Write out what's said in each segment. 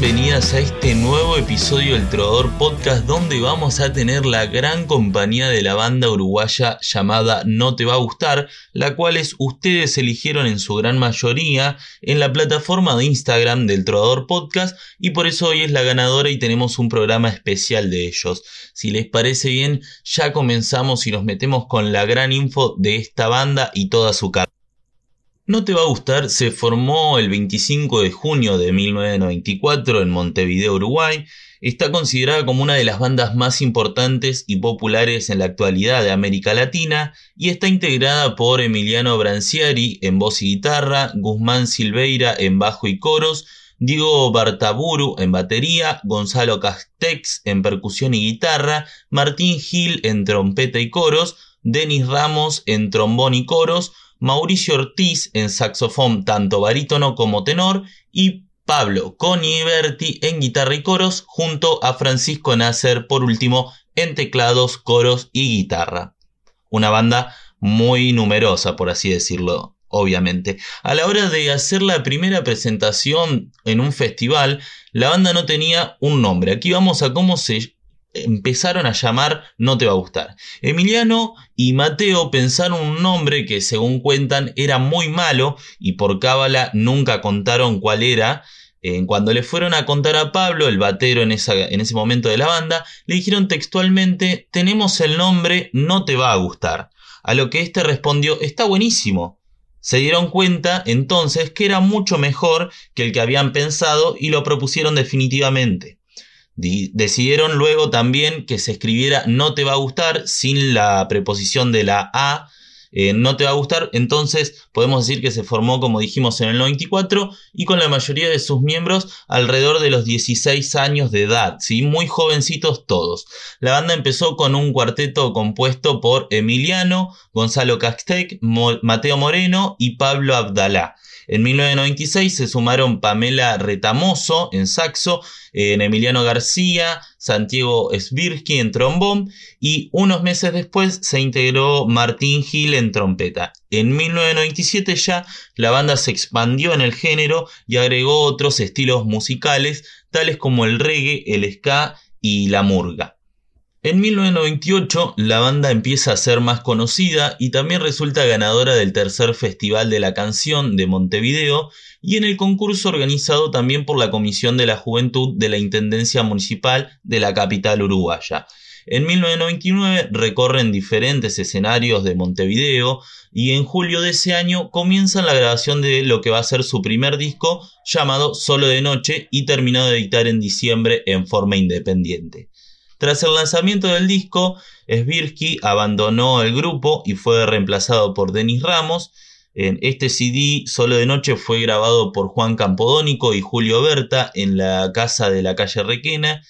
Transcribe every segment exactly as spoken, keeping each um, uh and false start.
bienvenidas a este nuevo episodio del Trovador Podcast, donde vamos a tener la gran compañía de la banda uruguaya llamada No te va a gustar, la cual es, ustedes eligieron en su gran mayoría en la plataforma de Instagram del Trovador Podcast, y por eso hoy es la ganadora y tenemos un programa especial de ellos. Si les parece bien, ya comenzamos y nos metemos con la gran info de esta banda y toda su carrera. No te va a gustar se formó el veinticinco de junio de mil novecientos noventa y cuatro en Montevideo, Uruguay. Está considerada como una de las bandas más importantes y populares en la actualidad de América Latina y está integrada por Emiliano Brancciari en voz y guitarra, Guzmán Silveira en bajo y coros, Diego Bartaburu en batería, Gonzalo Castex en percusión y guitarra, Martín Gil en trompeta y coros, Denis Ramos en trombón y coros, Mauricio Ortiz en saxofón tanto barítono como tenor y Pablo Coniberti en guitarra y coros junto a Francisco Nasser por último en teclados, coros y guitarra. Una banda muy numerosa, por así decirlo, obviamente. A la hora de hacer la primera presentación en un festival, la banda no tenía un nombre. Aquí vamos a cómo se empezaron a llamar No te va a gustar. Emiliano y Mateo pensaron un nombre que, según cuentan, era muy malo y por cábala nunca contaron cuál era. Eh, cuando le fueron a contar a Pablo, el batero en, esa, en ese momento de la banda, le dijeron textualmente: tenemos el nombre No te va a gustar. A lo que este respondió: está buenísimo. Se dieron cuenta entonces que era mucho mejor que el que habían pensado y lo propusieron definitivamente. Decidieron luego también que se escribiera No te va a gustar sin la preposición de la A, eh, No te va a gustar. Entonces podemos decir que se formó, como dijimos, en el noventa y cuatro y con la mayoría de sus miembros alrededor de los dieciséis años de edad, ¿sí? Muy jovencitos todos. La banda empezó con un cuarteto compuesto por Emiliano, Gonzalo Castex, Mo- Mateo Moreno y Pablo Abdalá. En mil novecientos noventa y seis se sumaron Pamela Retamoso en saxo, en Emiliano García, Santiago Svirsky en trombón y unos meses después se integró Martín Gil en trompeta. En mil novecientos noventa y siete ya la banda se expandió en el género y agregó otros estilos musicales tales como el reggae, el ska y la murga. En mil novecientos noventa y ocho la banda empieza a ser más conocida y también resulta ganadora del tercer Festival de la Canción de Montevideo y en el concurso organizado también por la Comisión de la Juventud de la Intendencia Municipal de la capital uruguaya. En mil novecientos noventa y nueve recorren diferentes escenarios de Montevideo y en julio de ese año comienzan la grabación de lo que va a ser su primer disco llamado Solo de Noche y terminado de editar en diciembre en forma independiente. Tras el lanzamiento del disco, Svirsky abandonó el grupo y fue reemplazado por Denis Ramos. En este C D, Solo de Noche, fue grabado por Juan Campodónico y Julio Berta en la casa de la calle Requena,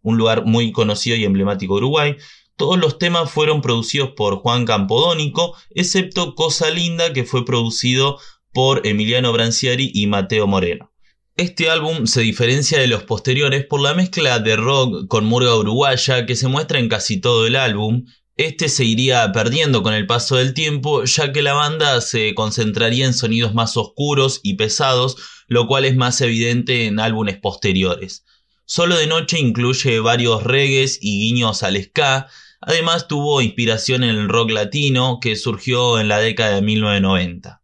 un lugar muy conocido y emblemático de Uruguay. Todos los temas fueron producidos por Juan Campodónico, excepto Cosa Linda, que fue producido por Emiliano Brancciari y Mateo Moreno. Este álbum se diferencia de los posteriores por la mezcla de rock con murga uruguaya que se muestra en casi todo el álbum. Este se iría perdiendo con el paso del tiempo, ya que la banda se concentraría en sonidos más oscuros y pesados, lo cual es más evidente en álbumes posteriores. Solo de Noche incluye varios reggaes y guiños al ska. Además tuvo inspiración en el rock latino que surgió en la década de mil novecientos noventa.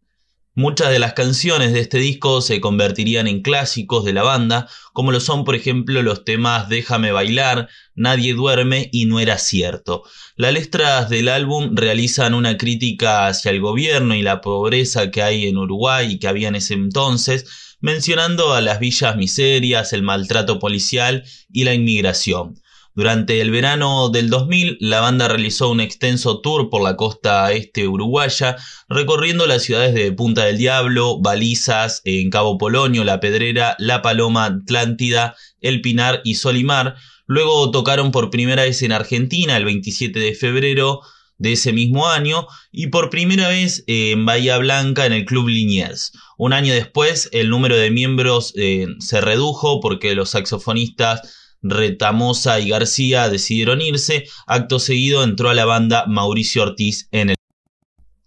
Muchas de las canciones de este disco se convertirían en clásicos de la banda, como lo son por ejemplo los temas Déjame bailar, Nadie duerme y No era cierto. Las letras del álbum realizan una crítica hacia el gobierno y la pobreza que hay en Uruguay y que había en ese entonces, mencionando a las villas miserias, el maltrato policial y la inmigración. Durante el verano del dos mil, la banda realizó un extenso tour por la costa este uruguaya, recorriendo las ciudades de Punta del Diablo, Balizas, en Cabo Polonio, La Pedrera, La Paloma, Atlántida, El Pinar y Solimar. Luego tocaron por primera vez en Argentina el veintisiete de febrero de ese mismo año y por primera vez en Bahía Blanca en el Club Liniers. Un año después, el número de miembros eh, se redujo porque los saxofonistas Retamosa y García decidieron irse. Acto seguido entró a la banda Mauricio Ortiz en el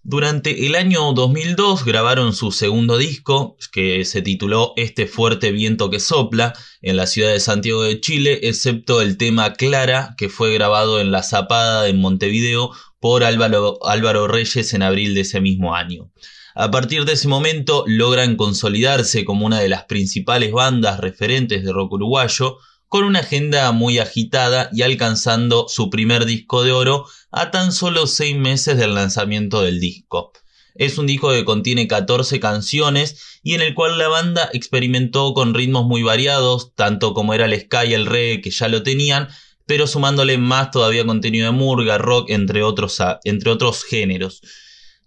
Durante el año dos mil dos grabaron su segundo disco, que se tituló Este fuerte viento que sopla, en la ciudad de Santiago de Chile, excepto el tema Clara, que fue grabado en La Zapada, en Montevideo, por Álvaro, Álvaro Reyes en abril de ese mismo año. A partir de ese momento logran consolidarse como una de las principales bandas referentes de rock uruguayo, con una agenda muy agitada y alcanzando su primer disco de oro a tan solo seis meses del lanzamiento del disco. Es un disco que contiene catorce canciones y en el cual la banda experimentó con ritmos muy variados, tanto como era el ska y el reggae que ya lo tenían, pero sumándole más todavía contenido de murga, rock, entre otros, entre otros géneros.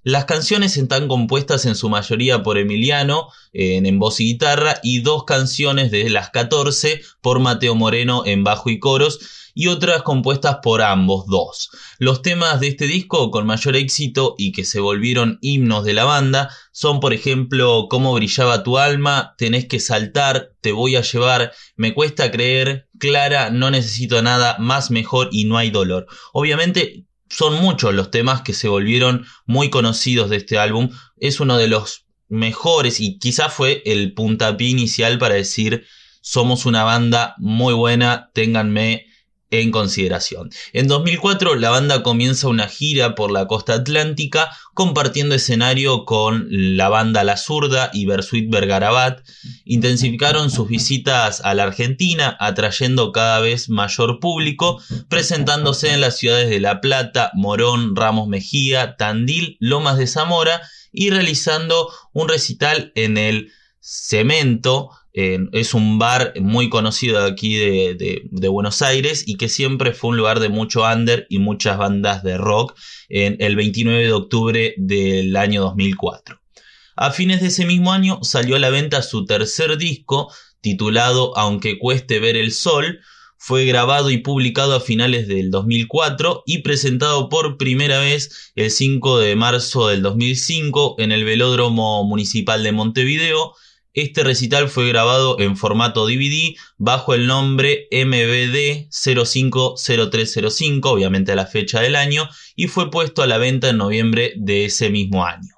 Las canciones están compuestas en su mayoría por Emiliano en, en voz y guitarra, y dos canciones de las catorce por Mateo Moreno en bajo y coros, y otras compuestas por ambos dos. Los temas de este disco con mayor éxito y que se volvieron himnos de la banda son, por ejemplo, Cómo brillaba tu alma, Tenés que saltar, Te voy a llevar, Me cuesta creer, Clara, No necesito nada, Más mejor y No hay dolor. Obviamente, son muchos los temas que se volvieron muy conocidos de este álbum. Es uno de los mejores y quizás fue el puntapié inicial para decir: somos una banda muy buena, ténganme en consideración. En dos mil cuatro la banda comienza una gira por la costa atlántica, compartiendo escenario con la banda La Zurda y Bersuit Vergarabat. Intensificaron sus visitas a la Argentina, atrayendo cada vez mayor público, presentándose en las ciudades de La Plata, Morón, Ramos Mejía, Tandil, Lomas de Zamora, y realizando un recital en el Cemento. Eh, es un bar muy conocido aquí de, de, de Buenos Aires y que siempre fue un lugar de mucho under y muchas bandas de rock, en el veintinueve de octubre del año dos mil cuatro. A fines de ese mismo año salió a la venta su tercer disco, titulado Aunque cueste ver el sol. Fue grabado y publicado a finales del dos mil cuatro y presentado por primera vez el cinco de marzo del dos mil cinco en el Velódromo Municipal de Montevideo. Este recital fue grabado en formato D V D bajo el nombre eme be de cero cinco cero tres cero cinco, obviamente a la fecha del año, y fue puesto a la venta en noviembre de ese mismo año.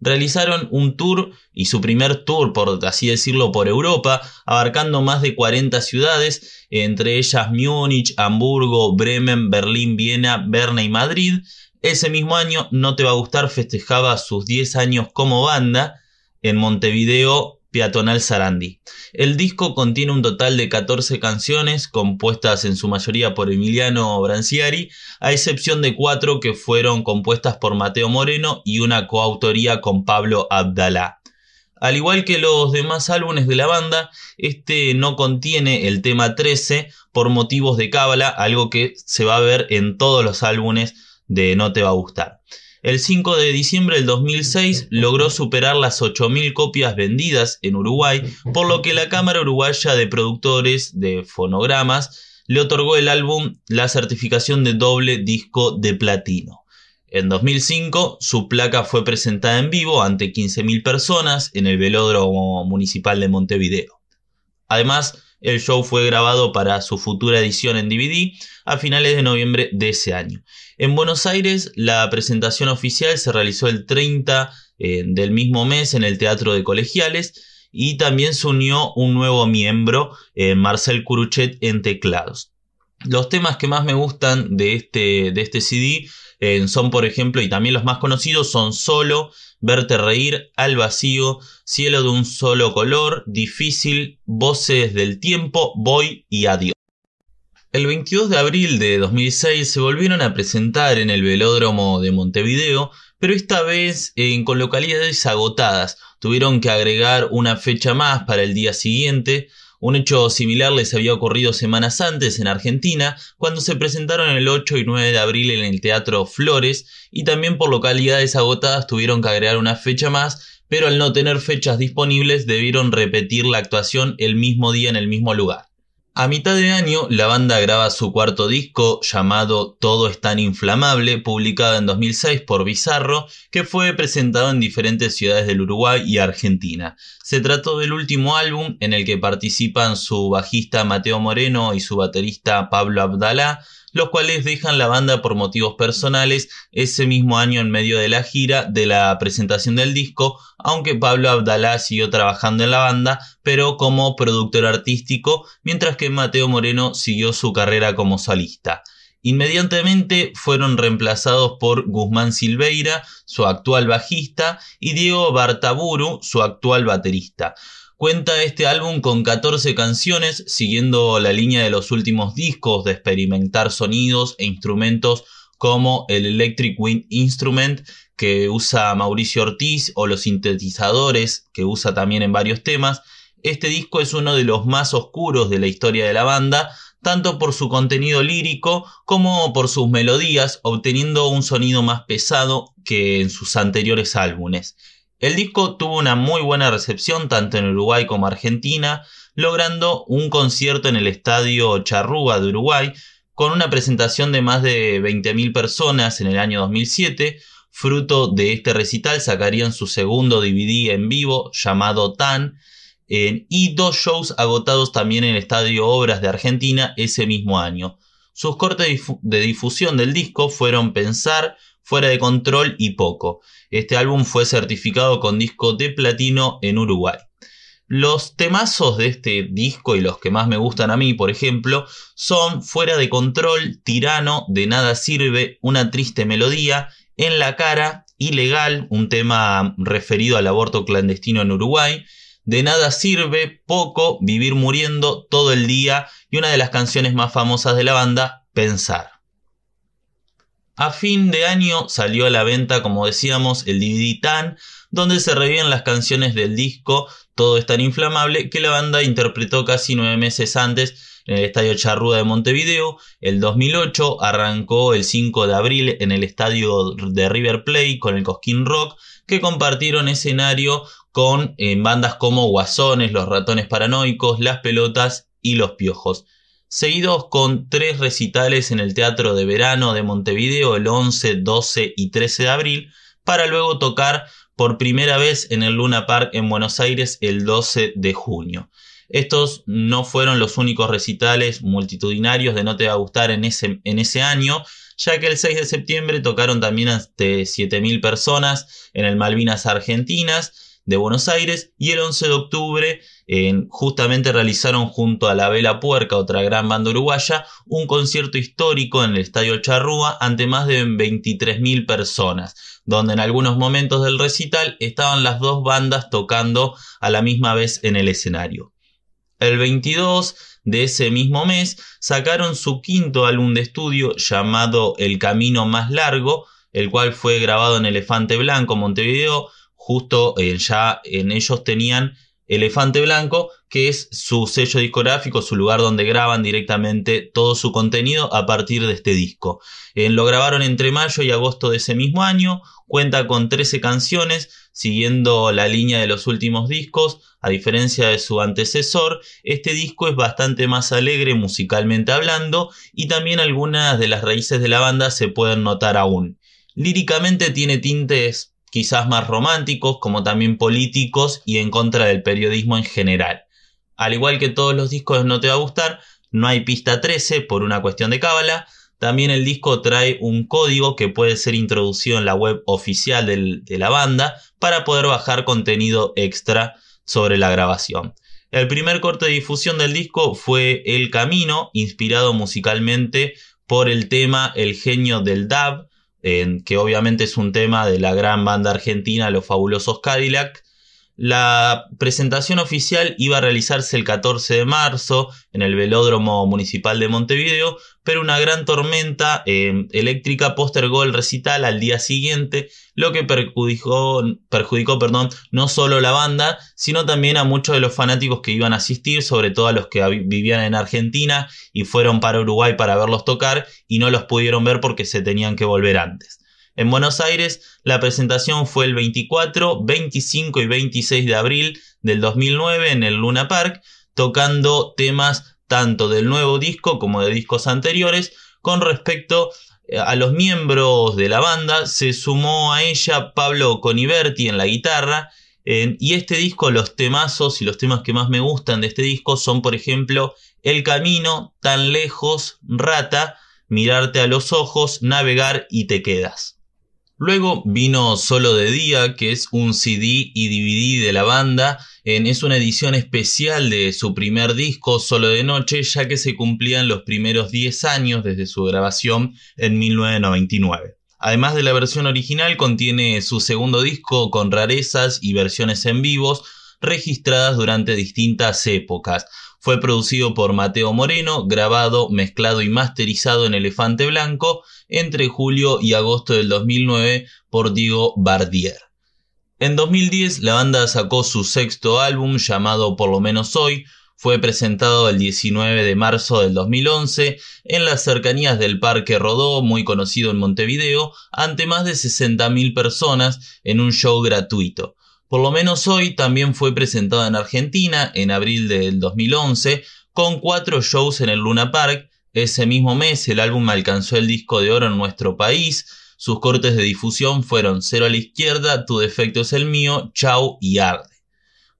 Realizaron un tour, y su primer tour, por así decirlo, por Europa, abarcando más de cuarenta ciudades, entre ellas Múnich, Hamburgo, Bremen, Berlín, Viena, Berna y Madrid. Ese mismo año, No te va a gustar festejaba sus diez años como banda, en Montevideo, Peatonal Sarandí. El disco contiene un total de catorce canciones, compuestas en su mayoría por Emiliano Brancciari, a excepción de cuatro que fueron compuestas por Mateo Moreno y una coautoría con Pablo Abdalá. Al igual que los demás álbumes de la banda, este no contiene el tema trece por motivos de cábala, algo que se va a ver en todos los álbumes de No te va a gustar. El cinco de diciembre del dos mil seis logró superar las ocho mil copias vendidas en Uruguay, por lo que la Cámara Uruguaya de Productores de Fonogramas le otorgó el álbum la certificación de doble disco de platino. En dos mil cinco su placa fue presentada en vivo ante quince mil personas en el Velódromo Municipal de Montevideo. Además, el show fue grabado para su futura edición en D V D a finales de noviembre de ese año. En Buenos Aires, la presentación oficial se realizó el treinta eh, del mismo mes en el Teatro de Colegiales, y también se unió un nuevo miembro, eh, Marcel Curuchet, en teclados. Los temas que más me gustan de este, de este C D eh, son, por ejemplo, y también los más conocidos, son Solo, Verte reír, Al vacío, Cielo de un solo color, Difícil, Voces del tiempo, Voy y Adiós. El veintidós de abril de dos mil seis se volvieron a presentar en el Velódromo de Montevideo, pero esta vez eh, con localidades agotadas. Tuvieron que agregar una fecha más para el día siguiente. Un hecho similar les había ocurrido semanas antes en Argentina, cuando se presentaron el ocho y nueve de abril en el Teatro Flores, y también por localidades agotadas tuvieron que agregar una fecha más, pero al no tener fechas disponibles debieron repetir la actuación el mismo día en el mismo lugar. A mitad de año, la banda graba su cuarto disco, llamado Todo es tan inflamable, publicado en dos mil seis por Bizarro, que fue presentado en diferentes ciudades del Uruguay y Argentina. Se trató del último álbum en el que participan su bajista Mateo Moreno y su baterista Pablo Abdalá, los cuales dejan la banda por motivos personales ese mismo año en medio de la gira de la presentación del disco, aunque Pablo Abdalá siguió trabajando en la banda, pero como productor artístico, mientras que Mateo Moreno siguió su carrera como solista. Inmediatamente fueron reemplazados por Guzmán Silveira, su actual bajista, y Diego Bartaburu, su actual baterista. Cuenta este álbum con catorce canciones, siguiendo la línea de los últimos discos de experimentar sonidos e instrumentos como el Electric Wind Instrument que usa Mauricio Ortiz o los sintetizadores que usa también en varios temas. Este disco es uno de los más oscuros de la historia de la banda, tanto por su contenido lírico como por sus melodías, obteniendo un sonido más pesado que en sus anteriores álbumes. El disco tuvo una muy buena recepción tanto en Uruguay como Argentina, logrando un concierto en el Estadio Charrúa de Uruguay, con una presentación de más de veinte mil personas en el año dos mil siete. Fruto de este recital sacarían su segundo D V D en vivo llamado Tan, eh, y dos shows agotados también en el Estadio Obras de Argentina ese mismo año. Sus cortes difu- de difusión del disco fueron Pensar, Fuera de Control y Poco. Este álbum fue certificado con disco de platino en Uruguay. Los temazos de este disco y los que más me gustan a mí, por ejemplo, son Fuera de Control, Tirano, De Nada Sirve, Una Triste Melodía, En la Cara, Ilegal, un tema referido al aborto clandestino en Uruguay, De Nada Sirve, Poco, Vivir Muriendo, Todo el Día y una de las canciones más famosas de la banda, Pensar. A fin de año salió a la venta, como decíamos, el D V D Tan, donde se reviven las canciones del disco Todo es tan inflamable, que la banda interpretó casi nueve meses antes en el Estadio Charrúa de Montevideo. El dos mil ocho arrancó el cinco de abril en el Estadio de River Plate con el Cosquín Rock, que compartieron escenario con eh, bandas como Guasones, Los Ratones Paranoicos, Las Pelotas y Los Piojos. Seguidos con tres recitales en el Teatro de Verano de Montevideo el once, doce y trece de abril, para luego tocar por primera vez en el Luna Park en Buenos Aires el doce de junio. Estos no fueron los únicos recitales multitudinarios de No te va a gustar en ese, en ese año, ya que el seis de septiembre tocaron también ante siete mil personas en el Malvinas Argentinas de Buenos Aires, y el once de octubre eh, justamente realizaron junto a la Vela Puerca, otra gran banda uruguaya, un concierto histórico en el Estadio Charrúa ante más de veintitrés mil personas, donde en algunos momentos del recital estaban las dos bandas tocando a la misma vez en el escenario. El veintidós de ese mismo mes sacaron su quinto álbum de estudio llamado El Camino Más Largo, el cual fue grabado en Elefante Blanco, Montevideo. Justo eh, ya en ellos tenían Elefante Blanco, que es su sello discográfico, su lugar donde graban directamente todo su contenido a partir de este disco. Eh, lo grabaron entre mayo y agosto de ese mismo año, cuenta con trece canciones, siguiendo la línea de los últimos discos. A diferencia de su antecesor, este disco es bastante más alegre musicalmente hablando, y también algunas de las raíces de la banda se pueden notar aún. Líricamente tiene tintes quizás más románticos, como también políticos y en contra del periodismo en general. Al igual que todos los discos de No te va a gustar, no hay pista trece por una cuestión de cábala. También el disco trae un código que puede ser introducido en la web oficial del, de la banda para poder bajar contenido extra sobre la grabación. El primer corte de difusión del disco fue El Camino, inspirado musicalmente por el tema El Genio del Dab, Eh, que obviamente es un tema de la gran banda argentina Los Fabulosos Cadillac. La presentación oficial iba a realizarse el catorce de marzo en el Velódromo Municipal de Montevideo, pero una gran tormenta eh, eléctrica postergó el recital al día siguiente, lo que perjudicó, perjudicó perdón, no solo la banda, sino también a muchos de los fanáticos que iban a asistir, sobre todo a los que vivían en Argentina y fueron para Uruguay para verlos tocar y no los pudieron ver porque se tenían que volver antes. En Buenos Aires, la presentación fue el veinticuatro, veinticinco y veintiséis de abril del dos mil nueve en el Luna Park, tocando temas tanto del nuevo disco como de discos anteriores. Con respecto a los miembros de la banda, se sumó a ella Pablo Coniberti en la guitarra, eh, y este disco, los temazos y los temas que más me gustan de este disco son, por ejemplo, El Camino, Tan Lejos, Rata, mirarte a los ojos, navegar y te quedas. Luego vino Solo de Día, que es un C D y D V D de la banda. En, es una edición especial de su primer disco, Solo de Noche, ya que se cumplían los primeros diez años desde su grabación en mil novecientos noventa y nueve. Además de la versión original, contiene su segundo disco con rarezas y versiones en vivos registradas durante distintas épocas. Fue producido por Mateo Moreno, grabado, mezclado y masterizado en Elefante Blanco entre julio y agosto del dos mil nueve por Diego Bartaburu. En dos mil diez la banda sacó su sexto álbum llamado Por lo menos hoy. Fue presentado el diecinueve de marzo del dos mil once en las cercanías del Parque Rodó, muy conocido en Montevideo, ante más de sesenta mil personas en un show gratuito. Por lo menos hoy también fue presentada en Argentina en abril del dos mil once con cuatro shows en el Luna Park. Ese mismo mes el álbum alcanzó el disco de oro en nuestro país. Sus cortes de difusión fueron Cero a la Izquierda, Tu Defecto es el Mío, Chau y Arde.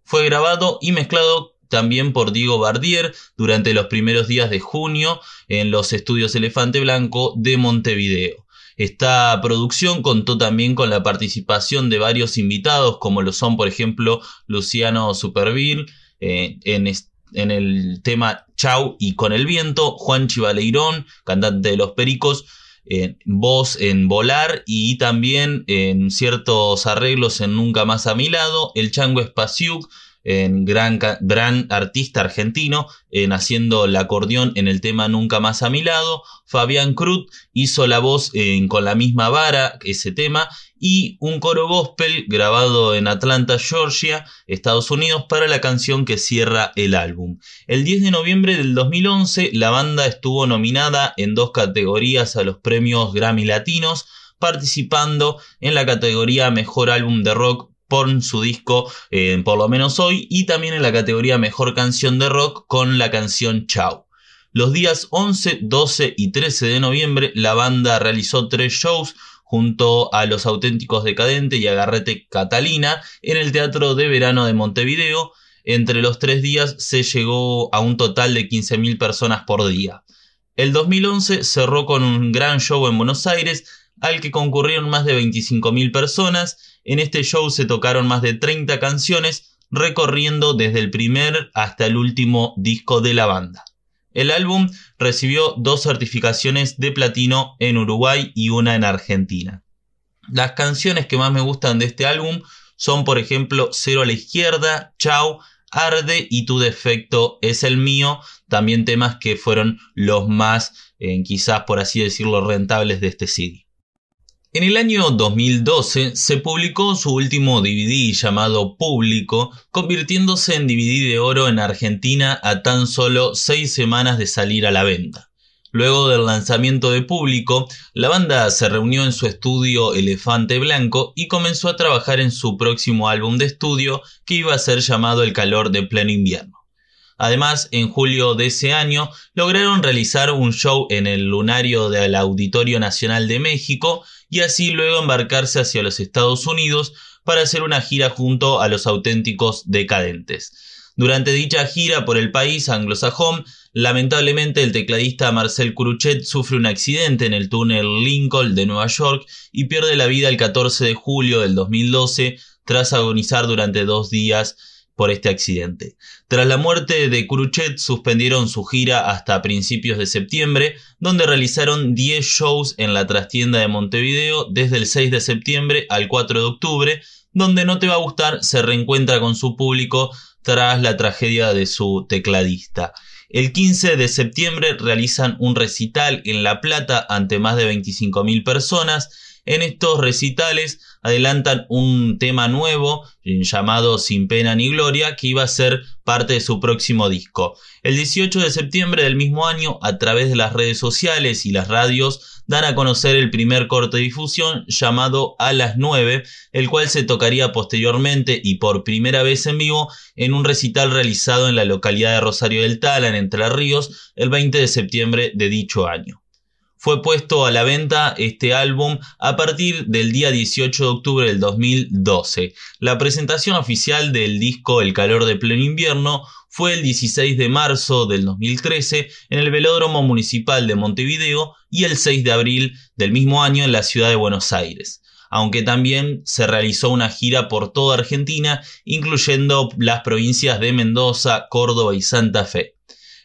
Fue grabado y mezclado también por Diego Bartaburu durante los primeros días de junio en los estudios Elefante Blanco de Montevideo. Esta producción contó también con la participación de varios invitados, como lo son, por ejemplo, Luciano Superville eh, en, en el tema Chau y Con el Viento, Juan Chivaleirón, cantante de Los Pericos, eh, voz en Volar y también en ciertos arreglos en Nunca Más a Mi Lado, el Chango Espasiuk, en gran, gran artista argentino, en haciendo el acordeón en el tema Nunca Más a Mi Lado. Fabián Crut hizo la voz en Con la Misma Vara, ese tema, y un coro gospel grabado en Atlanta, Georgia, Estados Unidos, para la canción que cierra el álbum. El diez de noviembre del dos mil once la banda estuvo nominada en dos categorías a los premios Grammy Latinos, participando en la categoría Mejor Álbum de Rock con su disco eh, Por lo menos hoy, y también en la categoría Mejor Canción de Rock con la canción Chau. Los días once, doce y trece de noviembre la banda realizó tres shows junto a Los Auténticos Decadentes y Agarrete Catalina en el Teatro de Verano de Montevideo. Entre los tres días se llegó a un total de quince mil personas por día. El dos mil once cerró con un gran show en Buenos Aires, al que concurrieron más de veinticinco mil personas. En este show se tocaron más de treinta canciones, recorriendo desde el primer hasta el último disco de la banda. El álbum recibió dos certificaciones de platino en Uruguay y una en Argentina. Las canciones que más me gustan de este álbum son, por ejemplo, Cero a la Izquierda, Chau, Arde y Tu Defecto es el Mío, también temas que fueron los más, eh, quizás por así decirlo, rentables de este C D. En el año dos mil doce se publicó su último D V D llamado Público, convirtiéndose en D V D de oro en Argentina a tan solo seis semanas de salir a la venta. Luego del lanzamiento de Público, la banda se reunió en su estudio Elefante Blanco y comenzó a trabajar en su próximo álbum de estudio, que iba a ser llamado El Calor de Pleno Invierno. Además, en julio de ese año lograron realizar un show en el Lunario del Auditorio Nacional de México, y así luego embarcarse hacia los Estados Unidos para hacer una gira junto a Los Auténticos Decadentes. Durante dicha gira por el país anglosajón, lamentablemente el tecladista Marcel Curuchet sufre un accidente en el túnel Lincoln de Nueva York y pierde la vida el catorce de julio del dos mil doce tras agonizar durante dos días por este accidente. Tras la muerte de Curuchet suspendieron su gira hasta principios de septiembre, donde realizaron diez shows en la trastienda de Montevideo desde el seis de septiembre al cuatro de octubre, donde No te va a gustar se reencuentra con su público tras la tragedia de su tecladista. El quince de septiembre realizan un recital en La Plata ante más de veinticinco mil personas. En estos recitales adelantan un tema nuevo llamado Sin Pena ni Gloria, que iba a ser parte de su próximo disco. El dieciocho de septiembre del mismo año, a través de las redes sociales y las radios, dan a conocer el primer corte de difusión llamado A las nueve, el cual se tocaría posteriormente y por primera vez en vivo en un recital realizado en la localidad de Rosario del Tala, en Entre Ríos, el veinte de septiembre de dicho año. fue puesto a la venta este álbum a partir del día dieciocho de octubre del dos mil doce. La presentación oficial del disco El calor de pleno invierno fue el dieciséis de marzo del dos mil trece en el Velódromo Municipal de Montevideo y el seis de abril del mismo año en la ciudad de Buenos Aires, aunque también se realizó una gira por toda Argentina, incluyendo las provincias de Mendoza, Córdoba y Santa Fe.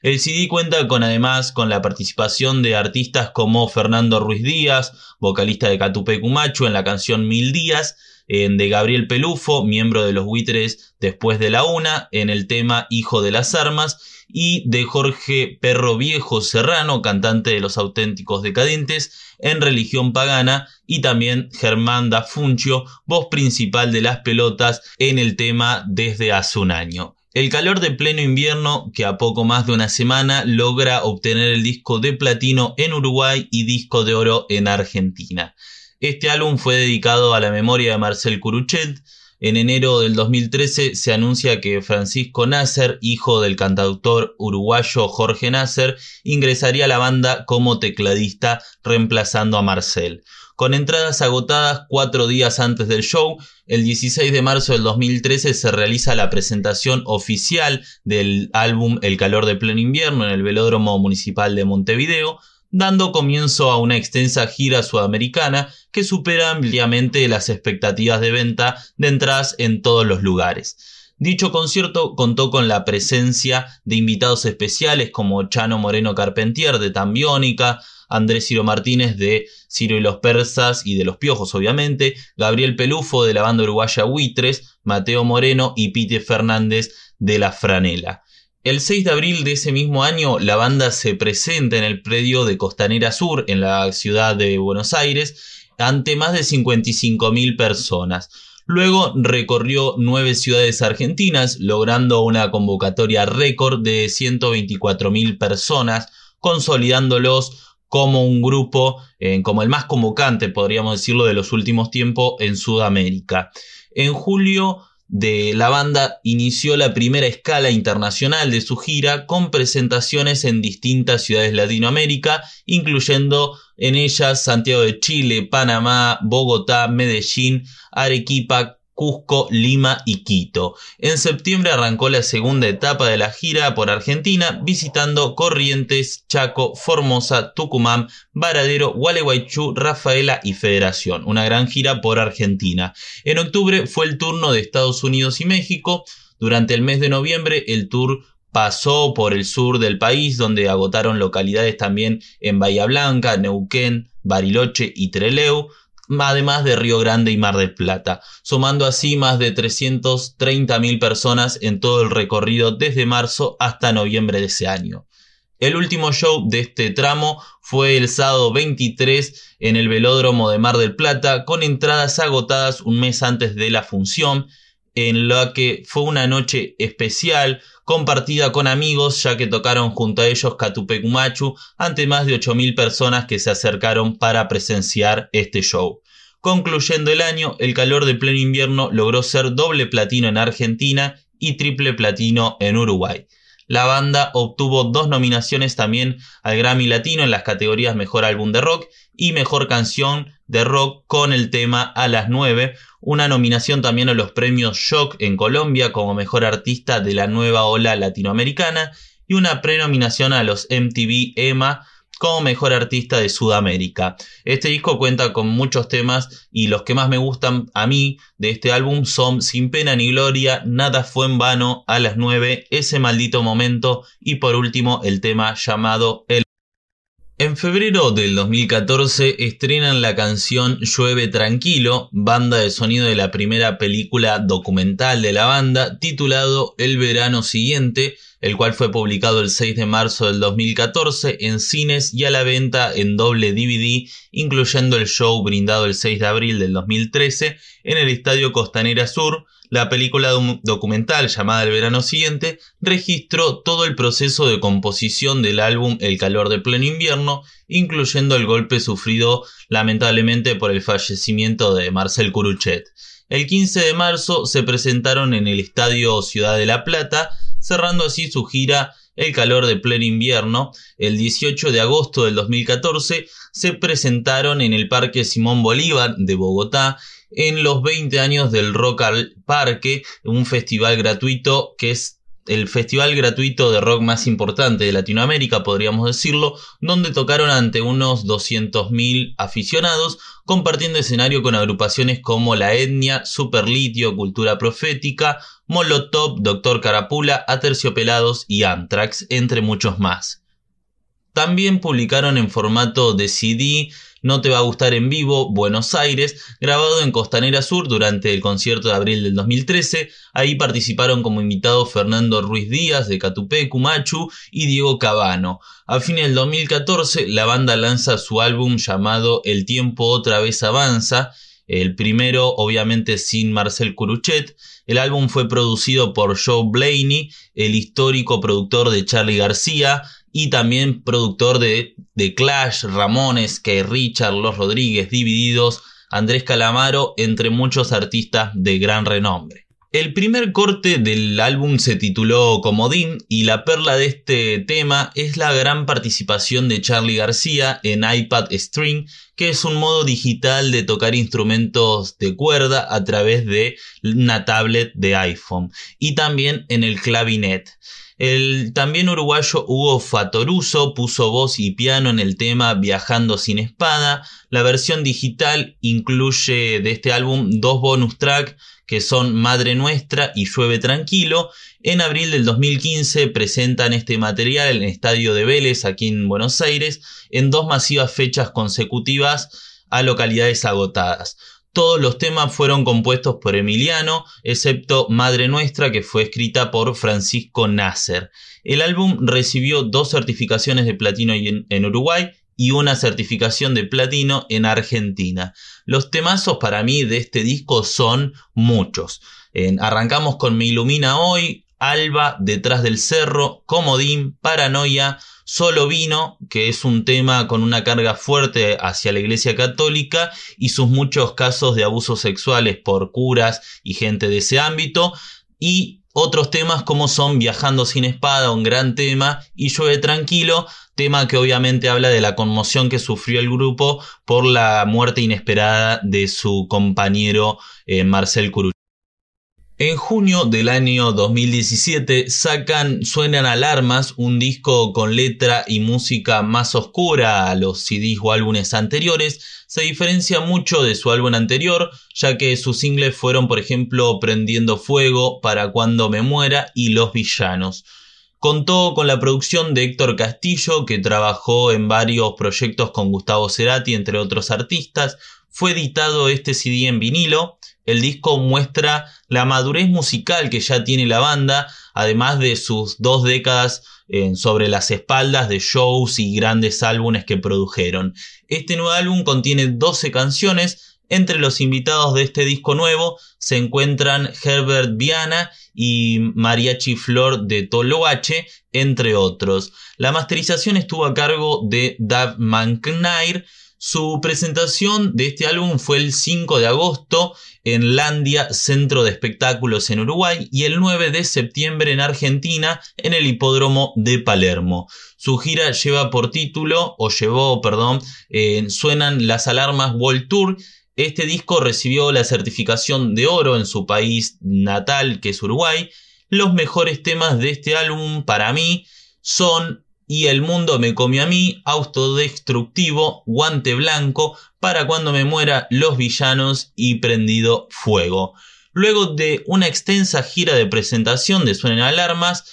El C D cuenta con además con la participación de artistas como Fernando Ruiz Díaz, vocalista de Catupecu Machu en la canción Mil Días, de Gabriel Pelufo, miembro de Los Buitres después de la una, en el tema Hijo de las Armas, y de Jorge Perro Viejo Serrano, cantante de Los Auténticos Decadentes, en Religión Pagana, y también Germán Da Funcio, voz principal de Las Pelotas, en el tema Desde hace un año. El calor de pleno invierno, que a poco más de una semana logra obtener el disco de platino en Uruguay y disco de oro en Argentina. Este álbum fue dedicado a la memoria de Marcel Curuchet. En enero del dos mil trece se anuncia que Francisco Nasser, hijo del cantautor uruguayo Jorge Nasser, ingresaría a la banda como tecladista, reemplazando a Marcel. Con entradas agotadas cuatro días antes del show, el dieciséis de marzo del dos mil trece se realiza la presentación oficial del álbum El calor de pleno invierno en el Velódromo Municipal de Montevideo, dando comienzo a una extensa gira sudamericana que supera ampliamente las expectativas de venta de entradas en todos los lugares. Dicho concierto contó con la presencia de invitados especiales como Chano Moreno Carpentier de Tambiónica, Andrés Ciro Martínez de Ciro y los Persas y de Los Piojos obviamente, Gabriel Pelufo de la banda uruguaya Buitres, Mateo Moreno y Pite Fernández de La Franela. El seis de abril de ese mismo año, la banda se presenta en el predio de Costanera Sur, en la ciudad de Buenos Aires, ante más de cincuenta y cinco mil personas. Luego recorrió nueve ciudades argentinas, logrando una convocatoria récord de ciento veinticuatro mil personas, consolidándolos como un grupo, eh, como el más convocante, podríamos decirlo, de los últimos tiempos en Sudamérica. En julio de la banda inició la primera escala internacional de su gira con presentaciones en distintas ciudades de Latinoamérica, incluyendo en ellas Santiago de Chile, Panamá, Bogotá, Medellín, Arequipa, Cusco, Lima y Quito. En septiembre arrancó la segunda etapa de la gira por Argentina, visitando Corrientes, Chaco, Formosa, Tucumán, Varadero, Gualeguaychú, Rafaela y Federación. Una gran gira por Argentina. En octubre fue el turno de Estados Unidos y México. Durante el mes de noviembre el tour pasó por el sur del país, donde agotaron localidades también en Bahía Blanca, Neuquén, Bariloche y Trelew, además de Río Grande y Mar del Plata, sumando así más de trescientas treinta mil personas en todo el recorrido desde marzo hasta noviembre de ese año. El último show de este tramo fue el sábado veintitrés en el Velódromo de Mar del Plata, con entradas agotadas un mes antes de la función, en la que fue una noche especial compartida con amigos, ya que tocaron junto a ellos Catupecu Machu ante más de ocho mil personas que se acercaron para presenciar este show. Concluyendo el año, El calor de pleno invierno logró ser doble platino en Argentina y triple platino en Uruguay. La banda obtuvo dos nominaciones también al Grammy Latino en las categorías Mejor Álbum de Rock y Mejor Canción de Rock con el tema A las nueve, una nominación también a los premios Shock en Colombia como Mejor Artista de la Nueva Ola Latinoamericana y una prenominación a los M T V EMA como Mejor Artista de Sudamérica. Este disco cuenta con muchos temas y los que más me gustan a mí de este álbum son Sin Pena ni Gloria, Nada fue en vano, A las nueve, Ese maldito momento y por último el tema llamado El. En febrero del dos mil catorce estrenan la canción Llueve Tranquilo, banda de sonido de la primera película documental de la banda, titulado El verano siguiente, el cual fue publicado el seis de marzo del dos mil catorce en cines y a la venta en doble D V D, incluyendo el show brindado el seis de abril del dos mil trece en el Estadio Costanera Sur. La película documental llamada El verano siguiente registró todo el proceso de composición del álbum El calor de pleno invierno, incluyendo el golpe sufrido lamentablemente por el fallecimiento de Marcel Curuchet. El quince de marzo se presentaron en el Estadio Ciudad de la Plata, cerrando así su gira el calor de pleno invierno, el dieciocho de agosto del dos mil catorce, se presentaron en el Parque Simón Bolívar de Bogotá en los veinte años del Rock al Parque, un festival gratuito que es el festival gratuito de rock más importante de Latinoamérica, podríamos decirlo, donde tocaron ante unos doscientos mil aficionados, compartiendo escenario con agrupaciones como La Etnia, Superlitio, Cultura Profética, Molotov, Doctor Carapula, Aterciopelados y Anthrax, entre muchos más. También publicaron en formato de C D No te va a gustar en vivo, Buenos Aires, grabado en Costanera Sur durante el concierto de abril del dos mil trece. Ahí participaron como invitados Fernando Ruiz Díaz de Catupecu Machu y Diego Cabano. A fines del dos mil catorce, la banda lanza su álbum llamado El tiempo otra vez avanza, el primero obviamente sin Marcel Curuchet. El álbum fue producido por Joe Blaney, el histórico productor de Charlie García, y también productor de The Clash, Ramones, Kay Richard, Los Rodríguez, Divididos, Andrés Calamaro, entre muchos artistas de gran renombre. El primer corte del álbum se tituló Comodín, y la perla de este tema es la gran participación de Charlie García en iPad String, que es un modo digital de tocar instrumentos de cuerda a través de una tablet de iPhone, y también en el clavinet. El también uruguayo Hugo Fatoruso puso voz y piano en el tema Viajando sin espada. La versión digital incluye de este álbum dos bonus tracks que son Madre Nuestra y Llueve Tranquilo. En abril del dos mil quince presentan este material en el Estadio de Vélez, aquí en Buenos Aires, en dos masivas fechas consecutivas a localidades agotadas. Todos los temas fueron compuestos por Emiliano, excepto Madre Nuestra, que fue escrita por Francisco Nasser. El álbum recibió dos certificaciones de platino en Uruguay y una certificación de platino en Argentina. Los temazos para mí de este disco son muchos. Eh, arrancamos con Me Ilumina Hoy, Alba, Detrás del Cerro, Comodín, Paranoia, Solo Vino, que es un tema con una carga fuerte hacia la Iglesia Católica y sus muchos casos de abusos sexuales por curas y gente de ese ámbito, y otros temas como son Viajando sin espada, un gran tema, y Llueve Tranquilo, tema que obviamente habla de la conmoción que sufrió el grupo por la muerte inesperada de su compañero eh, Marcel Curuchet. En junio del año dos mil diecisiete sacan Suenan Alarmas, un disco con letra y música más oscura a los C Ds o álbumes anteriores. Se diferencia mucho de su álbum anterior, ya que sus singles fueron, por ejemplo, Prendiendo Fuego, Para Cuando Me Muera y Los Villanos. Contó con la producción de Héctor Castillo, que trabajó en varios proyectos con Gustavo Cerati, entre otros artistas. Fue editado este C D en vinilo. El disco muestra la madurez musical que ya tiene la banda, además de sus dos décadas eh, sobre las espaldas de shows y grandes álbumes que produjeron. Este nuevo álbum contiene doce canciones. Entre los invitados de este disco nuevo se encuentran Herbert Viana y Mariachi Flor de Toloache, entre otros. La masterización estuvo a cargo de Dave McNair. Su presentación de este álbum fue el cinco de agosto en Landia, Centro de Espectáculos en Uruguay, y el nueve de septiembre en Argentina, en el Hipódromo de Palermo. Su gira lleva por título, o llevó, perdón, eh, Suenan las Alarmas World Tour. Este disco recibió la certificación de oro en su país natal, que es Uruguay. Los mejores temas de este álbum para mí son Y el mundo me come a mí, Autodestructivo, Guante Blanco, Para cuando me muera, Los Villanos y Prendido Fuego. Luego de una extensa gira de presentación de Suenen Alarmas,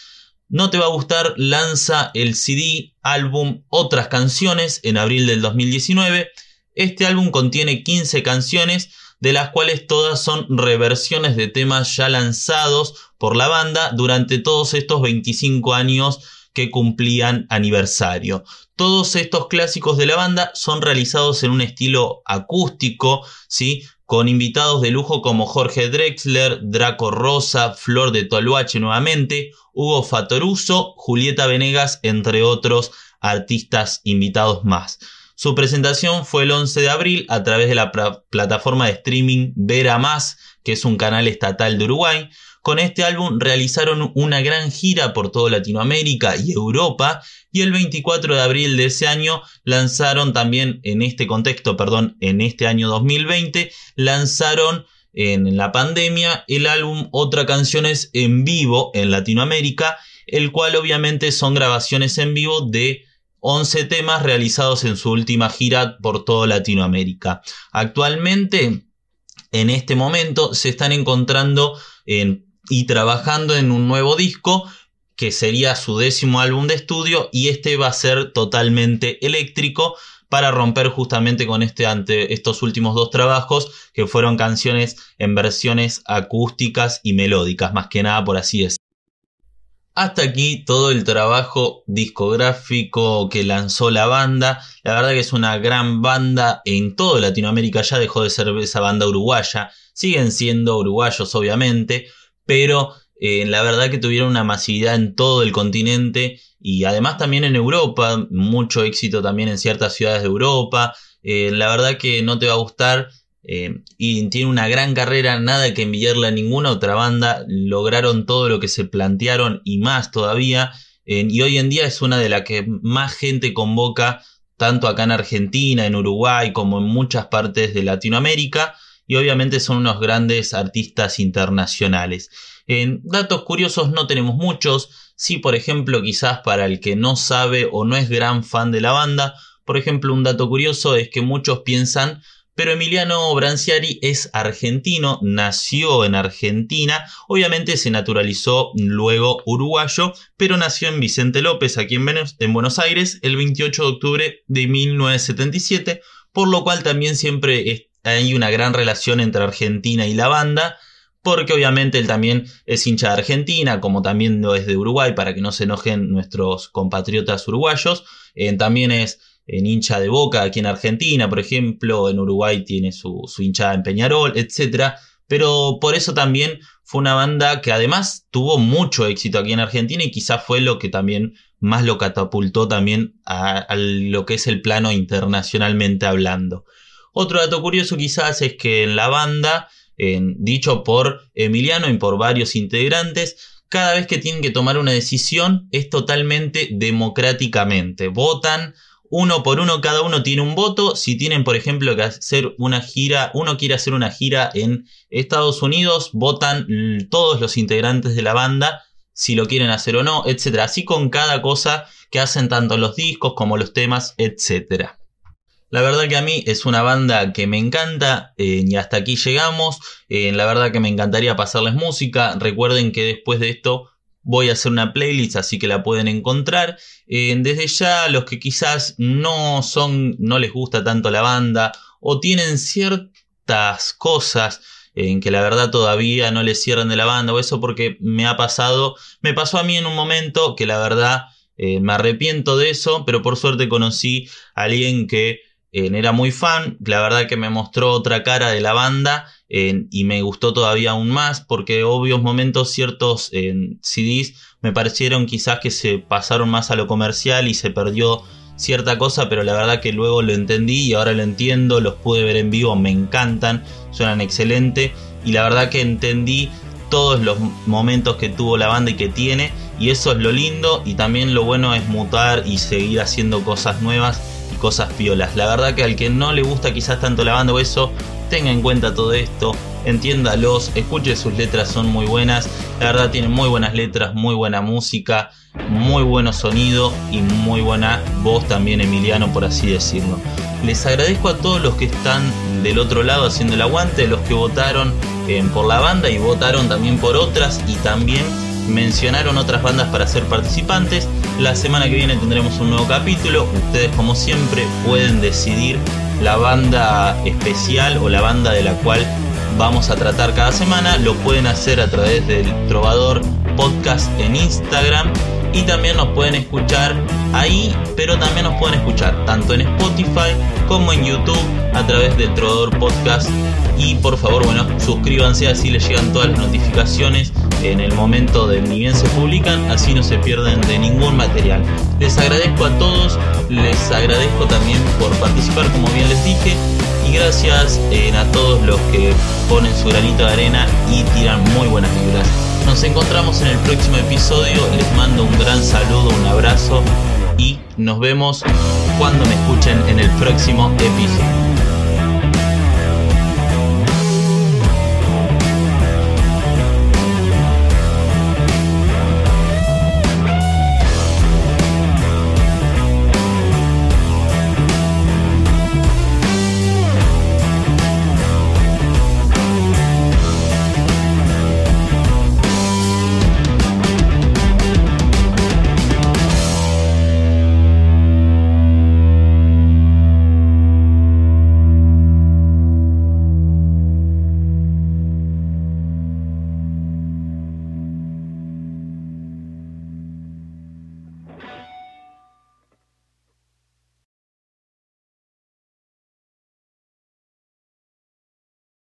No te va a gustar lanza el C D álbum Otras Canciones en abril del dos mil diecinueve. Este álbum contiene quince canciones, de las cuales todas son reversiones de temas ya lanzados por la banda durante todos estos veinticinco años que cumplían aniversario. Todos estos clásicos de la banda son realizados en un estilo acústico, ¿sí?, con invitados de lujo como Jorge Drexler, Draco Rosa, Flor de Toloache nuevamente, Hugo Fatoruso, Julieta Venegas, entre otros artistas invitados más. Su presentación fue el once de abril a través de la pra- plataforma de streaming Vera Más, que es un canal estatal de Uruguay, Con este álbum realizaron una gran gira por toda Latinoamérica y Europa, y el veinticuatro de abril de ese año lanzaron también, en este contexto, perdón, en este año dos mil veinte, lanzaron en la pandemia el álbum Otra Canciones en Vivo en Latinoamérica, el cual obviamente son grabaciones en vivo de once temas realizados en su última gira por toda Latinoamérica. Actualmente, en este momento, se están encontrando en, y trabajando en un nuevo disco, que sería su décimo álbum de estudio, y este va a ser totalmente eléctrico, para romper justamente con este ante estos últimos dos trabajos, que fueron canciones en versiones acústicas y melódicas, más que nada, por así decirlo. Hasta aquí todo el trabajo discográfico que lanzó la banda. La verdad que es una gran banda en toda Latinoamérica. Ya dejó de ser esa banda uruguaya. Siguen siendo uruguayos, obviamente, pero eh, la verdad que tuvieron una masividad en todo el continente y además también en Europa. Mucho éxito también en ciertas ciudades de Europa. Eh, la verdad que no te va a gustar. Eh, y tiene una gran carrera, nada que envidiarle a ninguna otra banda. Lograron todo lo que se plantearon y más todavía, eh, y hoy en día es una de las que más gente convoca, tanto acá en Argentina, en Uruguay, como en muchas partes de Latinoamérica, y obviamente son unos grandes artistas internacionales. En datos curiosos no tenemos muchos, sí, por ejemplo, quizás para el que no sabe o no es gran fan de la banda, por ejemplo, un dato curioso es que muchos piensan, pero Emiliano Brancciari es argentino, nació en Argentina, obviamente se naturalizó luego uruguayo, pero nació en Vicente López, aquí en, Ven- en Buenos Aires, el veintiocho de octubre de mil novecientos setenta y siete, por lo cual también siempre es- hay una gran relación entre Argentina y la banda, porque obviamente él también es hincha de Argentina, como también lo es de Uruguay, para que no se enojen nuestros compatriotas uruguayos, eh, también es... en hincha de Boca aquí en Argentina, por ejemplo, en Uruguay tiene su, su hinchada en Peñarol, etcétera. Pero por eso también fue una banda que además tuvo mucho éxito aquí en Argentina y quizás fue lo que también más lo catapultó también a, a lo que es el plano internacionalmente hablando. Otro dato curioso quizás es que en la banda, eh, dicho por Emiliano y por varios integrantes, cada vez que tienen que tomar una decisión es totalmente democráticamente. Votan uno por uno, cada uno tiene un voto. Si tienen, por ejemplo, que hacer una gira, uno quiere hacer una gira en Estados Unidos, votan todos los integrantes de la banda si lo quieren hacer o no, etcétera. Así con cada cosa que hacen, tanto los discos como los temas, etcétera. La verdad que a mí es una banda que me encanta, eh, y hasta aquí llegamos. Eh, la verdad que me encantaría pasarles música. Recuerden que después de esto voy a hacer una playlist, así que la pueden encontrar. Eh, desde ya, los que quizás no son, no les gusta tanto la banda, o tienen ciertas cosas en eh, que la verdad todavía no les cierran de la banda, o eso, porque me ha pasado, me pasó a mí en un momento que la verdad eh, me arrepiento de eso, pero por suerte conocí a alguien que eh, era muy fan, la verdad que me mostró otra cara de la banda. Eh, y me gustó todavía aún más, porque obvios momentos ciertos eh, C Ds me parecieron quizás que se pasaron más a lo comercial y se perdió cierta cosa, pero la verdad que luego lo entendí y ahora lo entiendo, los pude ver en vivo, me encantan, suenan excelente y la verdad que entendí todos los momentos que tuvo la banda y que tiene, y eso es lo lindo, y también lo bueno es mutar y seguir haciendo cosas nuevas y cosas piolas. La verdad que al que no le gusta quizás tanto la banda o eso, tenga en cuenta todo esto, entiéndalos, escuche sus letras, son muy buenas, la verdad tienen muy buenas letras, muy buena música, muy buenos sonidos y muy buena voz también Emiliano, por así decirlo. Les agradezco a todos los que están del otro lado haciendo el aguante, los que votaron eh, por la banda y votaron también por otras y también mencionaron otras bandas para ser participantes. La semana que viene tendremos un nuevo capítulo, ustedes como siempre pueden decidir la banda especial o la banda de la cual vamos a tratar cada semana, lo pueden hacer a través del Trovador Podcast en Instagram y también nos pueden escuchar ahí, pero también nos pueden escuchar tanto en Spotify como en YouTube a través del Trovador Podcast y por favor, bueno, suscríbanse, así les llegan todas las notificaciones en el momento de ni bien se publican, así no se pierden de ningún material. Les agradezco a todos, les agradezco también por participar, como bien les dije, y gracias eh, a todos los que ponen su granito de arena y tiran muy buenas figuras. Nos encontramos en el próximo episodio. Les mando un gran saludo, un abrazo y nos vemos cuando me escuchen en el próximo episodio.